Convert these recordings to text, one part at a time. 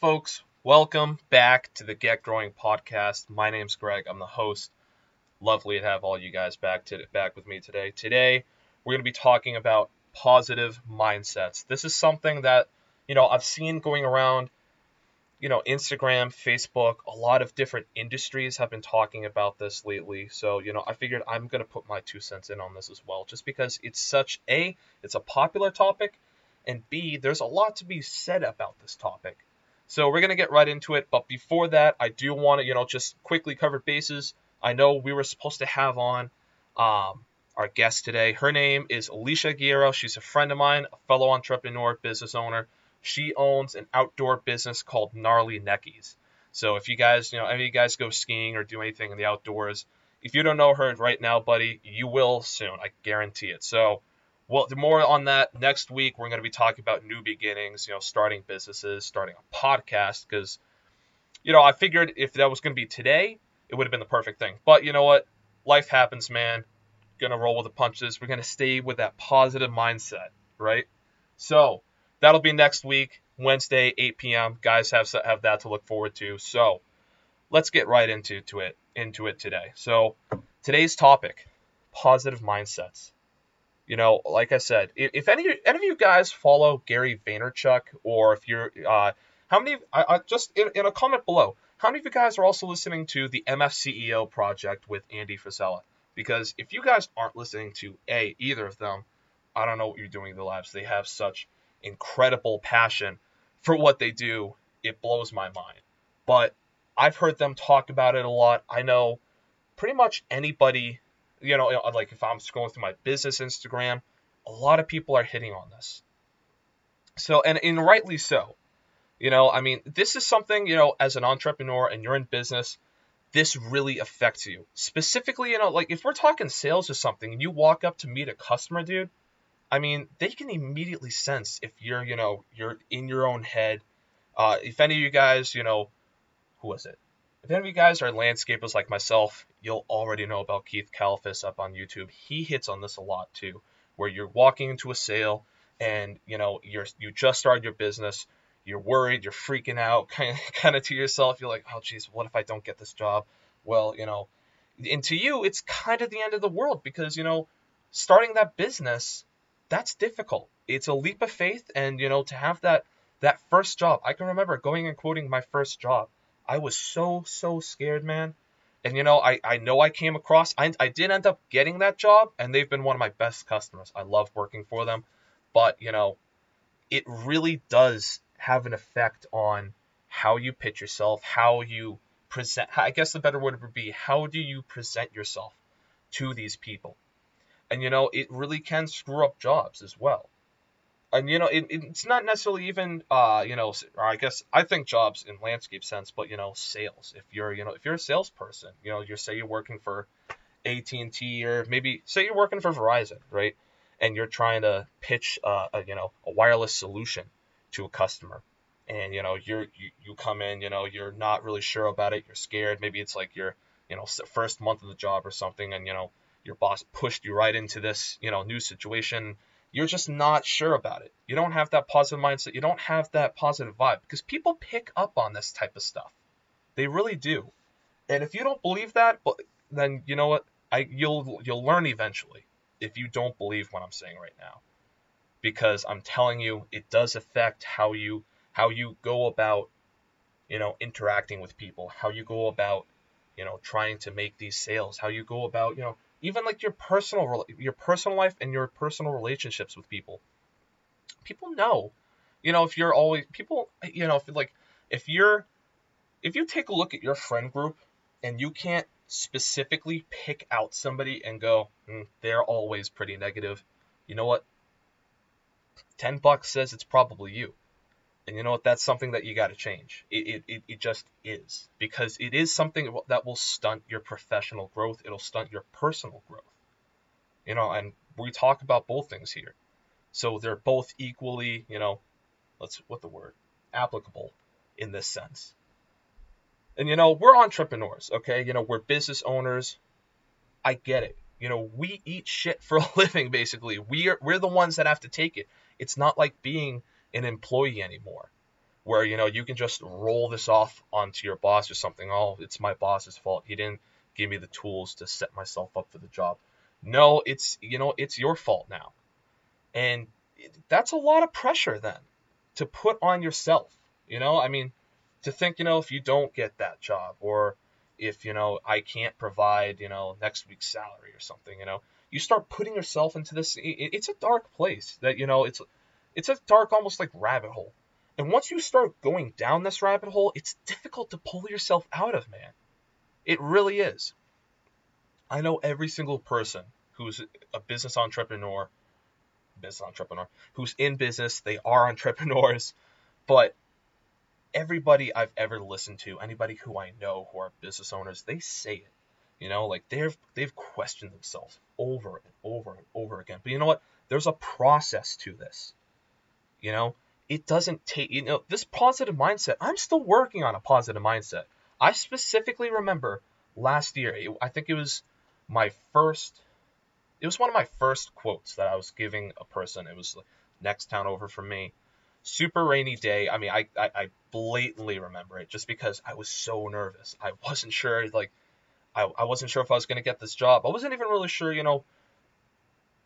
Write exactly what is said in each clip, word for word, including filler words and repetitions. Folks, welcome back to the Get Growing Podcast. My name's Greg. I'm the host. Lovely to have all you guys back to back with me today. Today, we're going to be talking about positive mindsets. This is something that, you know, I've seen going around, you know, Instagram, Facebook, a lot of different industries have been talking about this lately. So, you know, I figured I'm going to put my two cents in on this as well, just because it's such a, it's a popular topic, and B, there's a lot to be said about this topic. So we're going to get right into it. But before that, I do want to, you know, just quickly cover bases. I know we were supposed to have on um, our guest today. Her name is Alicia Guerra. She's a friend of mine, a fellow entrepreneur, business owner. She owns an outdoor business called Gnarly Neckies. So if you guys, you know, any of you guys go skiing or do anything in the outdoors, if you don't know her right now, buddy, you will soon. I guarantee it. So, well, more on that next week. We're going to be talking about new beginnings, you know, starting businesses, starting a podcast, because, you know, I figured if that was going to be today, it would have been the perfect thing. But you know what? Life happens, man. Going to roll with the punches. We're going to stay with that positive mindset, right? So that'll be next week, Wednesday, eight p.m. Guys have have that to look forward to. So let's get right into to it into it today. So today's topic, positive mindsets. You know, like I said, if any any of you guys follow Gary Vaynerchuk, or if you're, uh, how many, I, I just in, in a comment below, how many of you guys are also listening to the M F C E O project with Andy Frisella? Because if you guys aren't listening to a either of them, I don't know what you're doing in their lives. They have such incredible passion for what they do. It blows my mind. But I've heard them talk about it a lot. I know pretty much anybody. You know, like if I'm scrolling through my business Instagram, a lot of people are hitting on this. So, and, and rightly so. You know, I mean, this is something, you know, as an entrepreneur and you're in business, this really affects you. Specifically, you know, like if we're talking sales or something and you walk up to meet a customer, dude, I mean, they can immediately sense if you're, you know, you're in your own head. Uh, if any of you guys, you know, who was it? If any of you guys are landscapers like myself, you'll already know about Keith Califus up on YouTube. He hits on this a lot too, where you're walking into a sale and, you know, you're you just started your business, you're worried, you're freaking out, kind of, kind of to yourself. You're like, oh geez, what if I don't get this job? Well, you know, and to you, it's kind of the end of the world because, you know, starting that business, that's difficult. It's a leap of faith, and you know, to have that that first job. I can remember going and quoting my first job. I was so, so scared, man. And, you know, I, I know I came across, I, I did end up getting that job, and they've been one of my best customers. I love working for them. But, you know, it really does have an effect on how you pitch yourself, how you present, I guess the better word would be, how do you present yourself to these people? And, you know, it really can screw up jobs as well. And, you know, it, it's not necessarily even, uh, you know, or I guess I think jobs in landscape sense, but, you know, sales. If you're, you know, if you're a salesperson, you know, you're say you're working for A T and T or maybe say you're working for Verizon, right? And you're trying to pitch, uh, a, you know, a wireless solution to a customer. And, you know, you're, you, you come in, you know, you're not really sure about it. You're scared. Maybe it's like your, you know, first month of the job or something. And, you know, your boss pushed you right into this, you know, new situation. You're just not sure about it. You don't have that positive mindset. You don't have that positive vibe because people pick up on this type of stuff. They really do. And if you don't believe that, then you know what? I you'll you'll learn eventually if you don't believe what I'm saying right now. Because I'm telling you, it does affect how you how you go about, you know, interacting with people, how you go about, you know, trying to make these sales, how you go about, you know, even like your personal your personal life and your personal relationships with people. People know, you know, if you're always people, you know, if like if you're if you take a look at your friend group and you can't specifically pick out somebody and go, mm, they're always pretty negative. You know what? Ten bucks says it's probably you. And you know what? That's something that you got to change. It, it, it just is, because it is something that will stunt your professional growth. It'll stunt your personal growth, you know, and we talk about both things here. So they're both equally, you know, let's what the word applicable in this sense. And, you know, we're entrepreneurs. OK, you know, we're business owners. I get it. You know, we eat shit for a living. Basically, we are, we're the ones that have to take it. It's not like being an employee anymore. where, you know, you can just roll this off onto your boss or something. Oh, it's my boss's fault. He didn't give me the tools to set myself up for the job. No, it's, you know, it's your fault now. And that's a lot of pressure then to put on yourself, you know, I mean, to think, you know, if you don't get that job, or if, you know, I can't provide, you know, next week's salary or something, you know, you start putting yourself into this. It's a dark place that, you know, it's, it's a dark, almost like rabbit hole. And once you start going down this rabbit hole, it's difficult to pull yourself out of, man. It really is. I know every single person who's a business entrepreneur, business entrepreneur, who's in business, they are entrepreneurs, but everybody I've ever listened to, anybody who I know who are business owners, they say it, you know, like they've, they've questioned themselves over and over and over again. But you know what? There's a process to this, you know, it doesn't take, you know, this positive mindset, I'm still working on a positive mindset. I specifically remember last year, it, I think it was my first, it was one of my first quotes that I was giving a person. It was like, next town over from me. Super rainy day. I mean, I, I, I blatantly remember it just because I was so nervous. I wasn't sure, like, I, I wasn't sure if I was going to get this job. I wasn't even really sure, you know,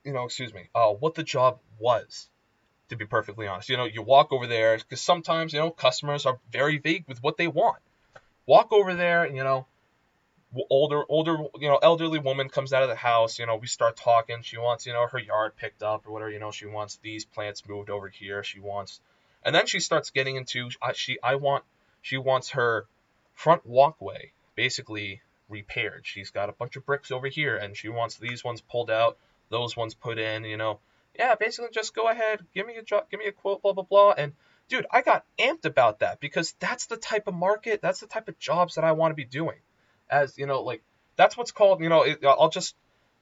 you know, excuse me, uh, what the job was, to be perfectly honest. You know, you walk over there, because sometimes, you know, customers are very vague with what they want. Walk over there, and, you know, older, older, you know, elderly woman comes out of the house, you know, we start talking. She wants, you know, her yard picked up or whatever, you know, she wants these plants moved over here. She wants, and then she starts getting into, I, she, I want, she wants her front walkway basically repaired. She's got a bunch of bricks over here and she wants these ones pulled out, those ones put in, you know, yeah, basically just go ahead, give me a job, give me a quote, blah, blah, blah. And dude, I got amped about that because that's the type of market, that's the type of jobs that I want to be doing. As you know, like that's what's called, you know, it, I'll just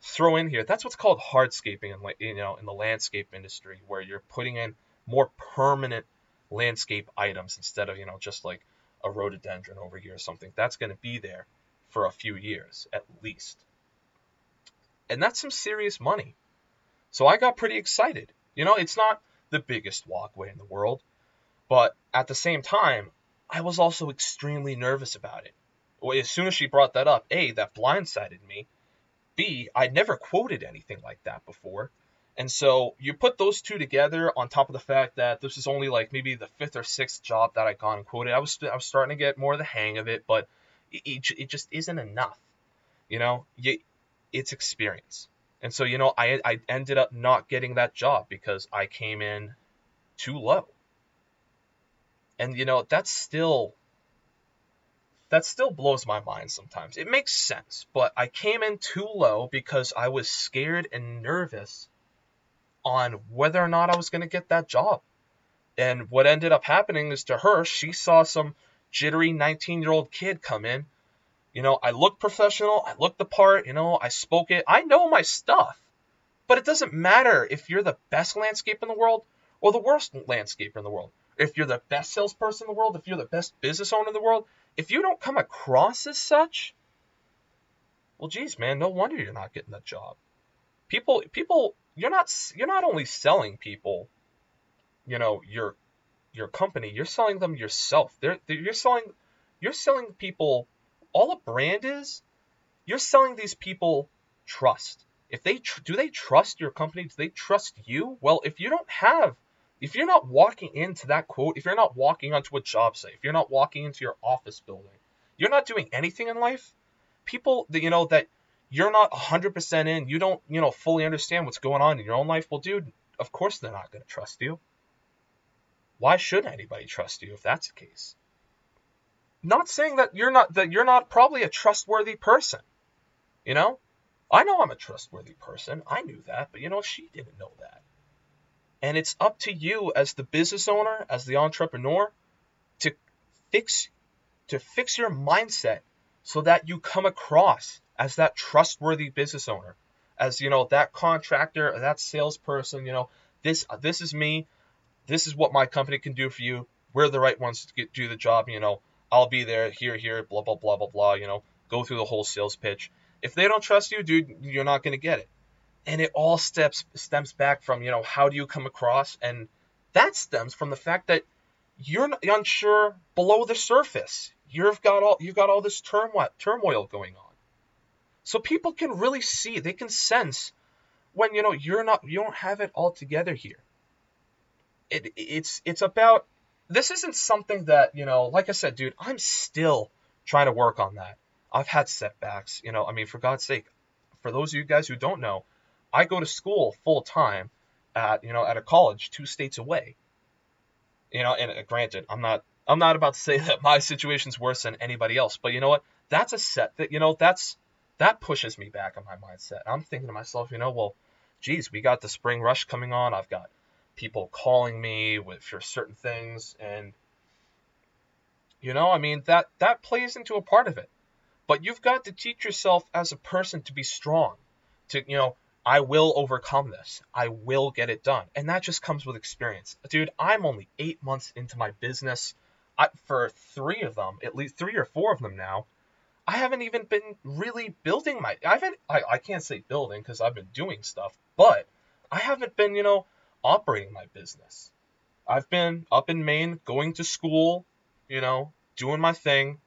throw in here. That's what's called hardscaping, and like, you know, in the landscape industry, where you're putting in more permanent landscape items instead of, you know, just like a rhododendron over here or something. That's going to be there for a few years at least. And that's some serious money. So I got pretty excited. You know, it's not the biggest walkway in the world, but at the same time, I was also extremely nervous about it. As soon as she brought that up, A, that blindsided me. B, I'd never quoted anything like that before. And so you put those two together on top of the fact that this is only like maybe the fifth or sixth job that I got and quoted. I was I was starting to get more of the hang of it, but it, it just isn't enough. You know, it's experience. And so, you know, I, I ended up not getting that job because I came in too low. And, you know, that's still... That still blows my mind sometimes. It makes sense, but I came in too low because I was scared and nervous on whether or not I was going to get that job. And what ended up happening is to her, she saw some jittery nineteen-year-old kid come in. You know, I looked professional. I looked the part. You know, I spoke it. I know my stuff. But it doesn't matter if you're the best landscaper in the world or the worst landscaper in the world. If you're the best salesperson in the world, if you're the best business owner in the world, if you don't come across as such, well, geez, man, no wonder you're not getting that job. People, people, you're not, you're not only selling people, you know, your, your company, you're selling them yourself. They're, they're, you're selling, you're selling people, all a brand is, you're selling these people trust. If they, tr- do they trust your company? Do they trust you? Well, if you don't have If you're not walking into that quote, if you're not walking onto a job site, if you're not walking into your office building, you're not doing anything in life, people that, you know, that you're not one hundred percent in, you don't, you know, fully understand what's going on in your own life, well, dude, of course they're not going to trust you. Why should anybody trust you if that's the case? Not saying that you're not, that you're not probably a trustworthy person, you know? I know I'm a trustworthy person. I knew that, but, you know, she didn't know that. And it's up to you as the business owner, as the entrepreneur, to fix to fix your mindset so that you come across as that trustworthy business owner, as, you know, that contractor, or that salesperson, you know, this this is me, this is what my company can do for you, we're the right ones to get, do the job, you know, I'll be there, here, here, blah, blah, blah, blah, blah, you know, go through the whole sales pitch. If they don't trust you, dude, you're not going to get it. And it all steps stems back from, you know, how do you come across? And that stems from the fact that you're unsure below the surface. You've got all you've got all this turmoil turmoil going on. So people can really see, they can sense when you know you're not you don't have it all together here. It it's it's about this isn't something that, you know, like I said, dude, I'm still trying to work on that. I've had setbacks, you know, I mean, for God's sake, for those of you guys who don't know, I go to school full time at, you know, at a college two states away. You know, and granted, I'm not I'm not about to say that my situation's worse than anybody else, but you know what? That's a set that, you know, that's that pushes me back on my mindset. I'm thinking to myself, you know, well, geez, we got the spring rush coming on. I've got people calling me with for certain things, and you know, I mean, that that plays into a part of it. But you've got to teach yourself as a person to be strong, to, you know, I will overcome this. I will get it done. And that just comes with experience. Dude, I'm only eight months into my business. I, for three of them, at least three or four of them now, I haven't even been really building my... I haven't. I, I can't say building because I've been doing stuff, but I haven't been, you know, operating my business. I've been up in Maine, going to school, you know, doing my thing,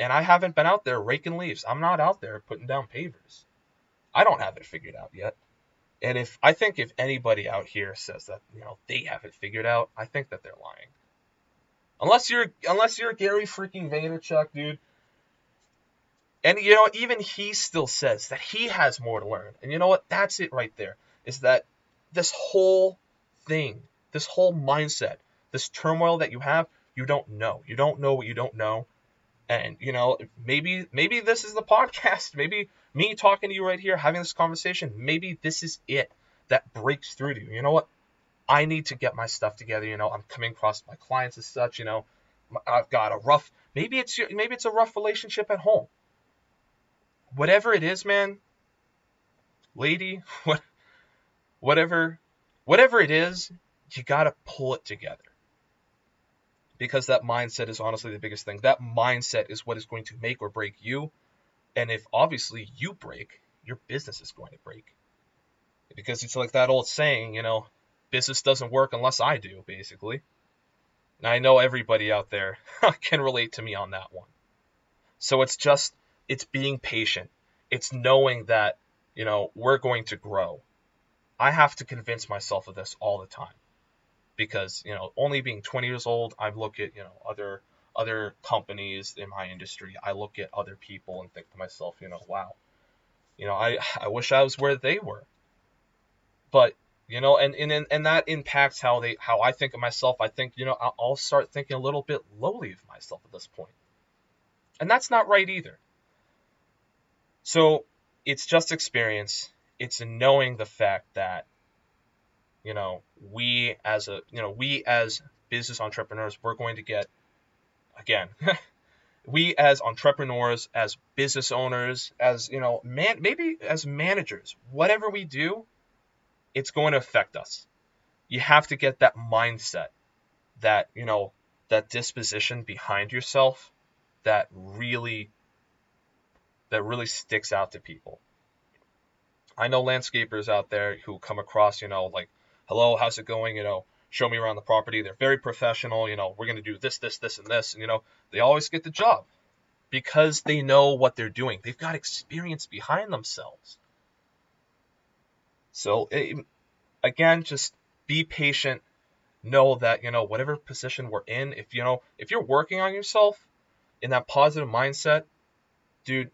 and I haven't been out there raking leaves. I'm not out there putting down pavers. I don't have it figured out yet. And if I think if anybody out here says that, you know, they have it figured out, I think that they're lying. Unless you're unless you're Gary freaking Vaynerchuk, dude. And you know, even he still says that he has more to learn. And you know what? That's it right there. Is that this whole thing, this whole mindset, this turmoil that you have, you don't know. You don't know what you don't know. And, you know, maybe maybe this is the podcast. Maybe me talking to you right here, having this conversation, maybe this is it that breaks through to you. You know what? I need to get my stuff together. You know, I'm coming across my clients as such. You know, I've got a rough, maybe it's your, maybe it's a rough relationship at home. Whatever it is, man, lady, what, whatever, whatever it is, you got to pull it together. Because that mindset is honestly the biggest thing. That mindset is what is going to make or break you. And if obviously you break, your business is going to break. Because it's like that old saying, you know, business doesn't work unless I do, basically. And I know everybody out there can relate to me on that one. So it's just, it's being patient. It's knowing that, you know, we're going to grow. I have to convince myself of this all the time. Because, you know, only being twenty years old, I look at, you know, other other companies in my industry. I look at other people and think to myself, you know, wow, you know, I, I wish I was where they were. But, you know, and, and, and that impacts how they how I think of myself. I think, you know, I'll start thinking a little bit lowly of myself at this point. And that's not right either. So it's just experience. It's knowing the fact that, you know, we as a, you know, we as business entrepreneurs, we're going to get, again, we as entrepreneurs, as business owners, as, you know, man, maybe as managers, whatever we do, it's going to affect us. You have to get that mindset, that, you know, that disposition behind yourself that really, that really sticks out to people. I know landscapers out there who come across, you know, like, hello, how's it going? You know, show me around the property. They're very professional. You know, we're going to do this, this, this, and this. And, you know, they always get the job because they know what they're doing. They've got experience behind themselves. So, it, again, just be patient. Know that, you know, whatever position we're in, if, you know, if you're working on yourself in that positive mindset, dude,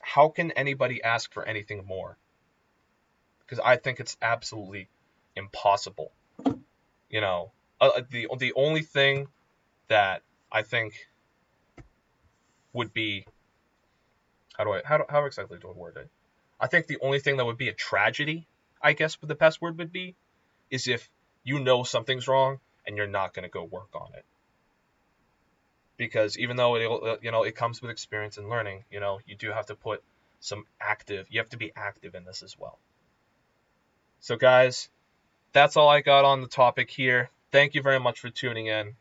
how can anybody ask for anything more? Because I think it's absolutely impossible. You know, uh, the the only thing that I think would be, how do I how do, how exactly do I word it? I think the only thing that would be a tragedy, I guess, but the best word would be, is if you know something's wrong and you're not going to go work on it. Because even though it you know it comes with experience and learning, you know, you do have to put some active. You have to be active in this as well. So guys, that's all I got on the topic here. Thank you very much for tuning in.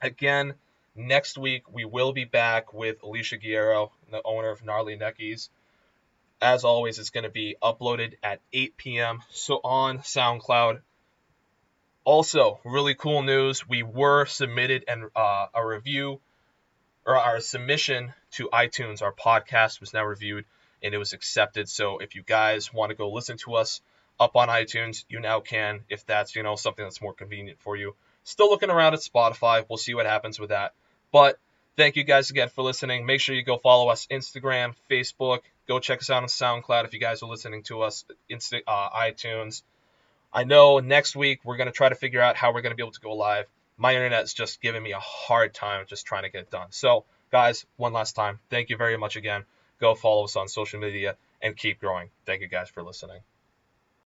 Again, next week we will be back with Alicia Guerra, the owner of Gnarly Neckies. As always, it's going to be uploaded at eight p.m. so on SoundCloud, Also, really cool news, we were submitted and uh, a review or our submission to iTunes, our podcast was now reviewed and it was accepted. So if you guys want to go listen to us up on iTunes, you now can, if that's, you know, something that's more convenient for you. Still looking around at Spotify. We'll see what happens with that. But thank you guys again for listening. Make sure you go follow us Instagram, Facebook. Go check us out on SoundCloud if you guys are listening to us, Insta, uh, iTunes. I know next week we're going to try to figure out how we're going to be able to go live. My internet's just giving me a hard time just trying to get it done. So, guys, one last time, thank you very much again. Go follow us on social media and keep growing. Thank you guys for listening.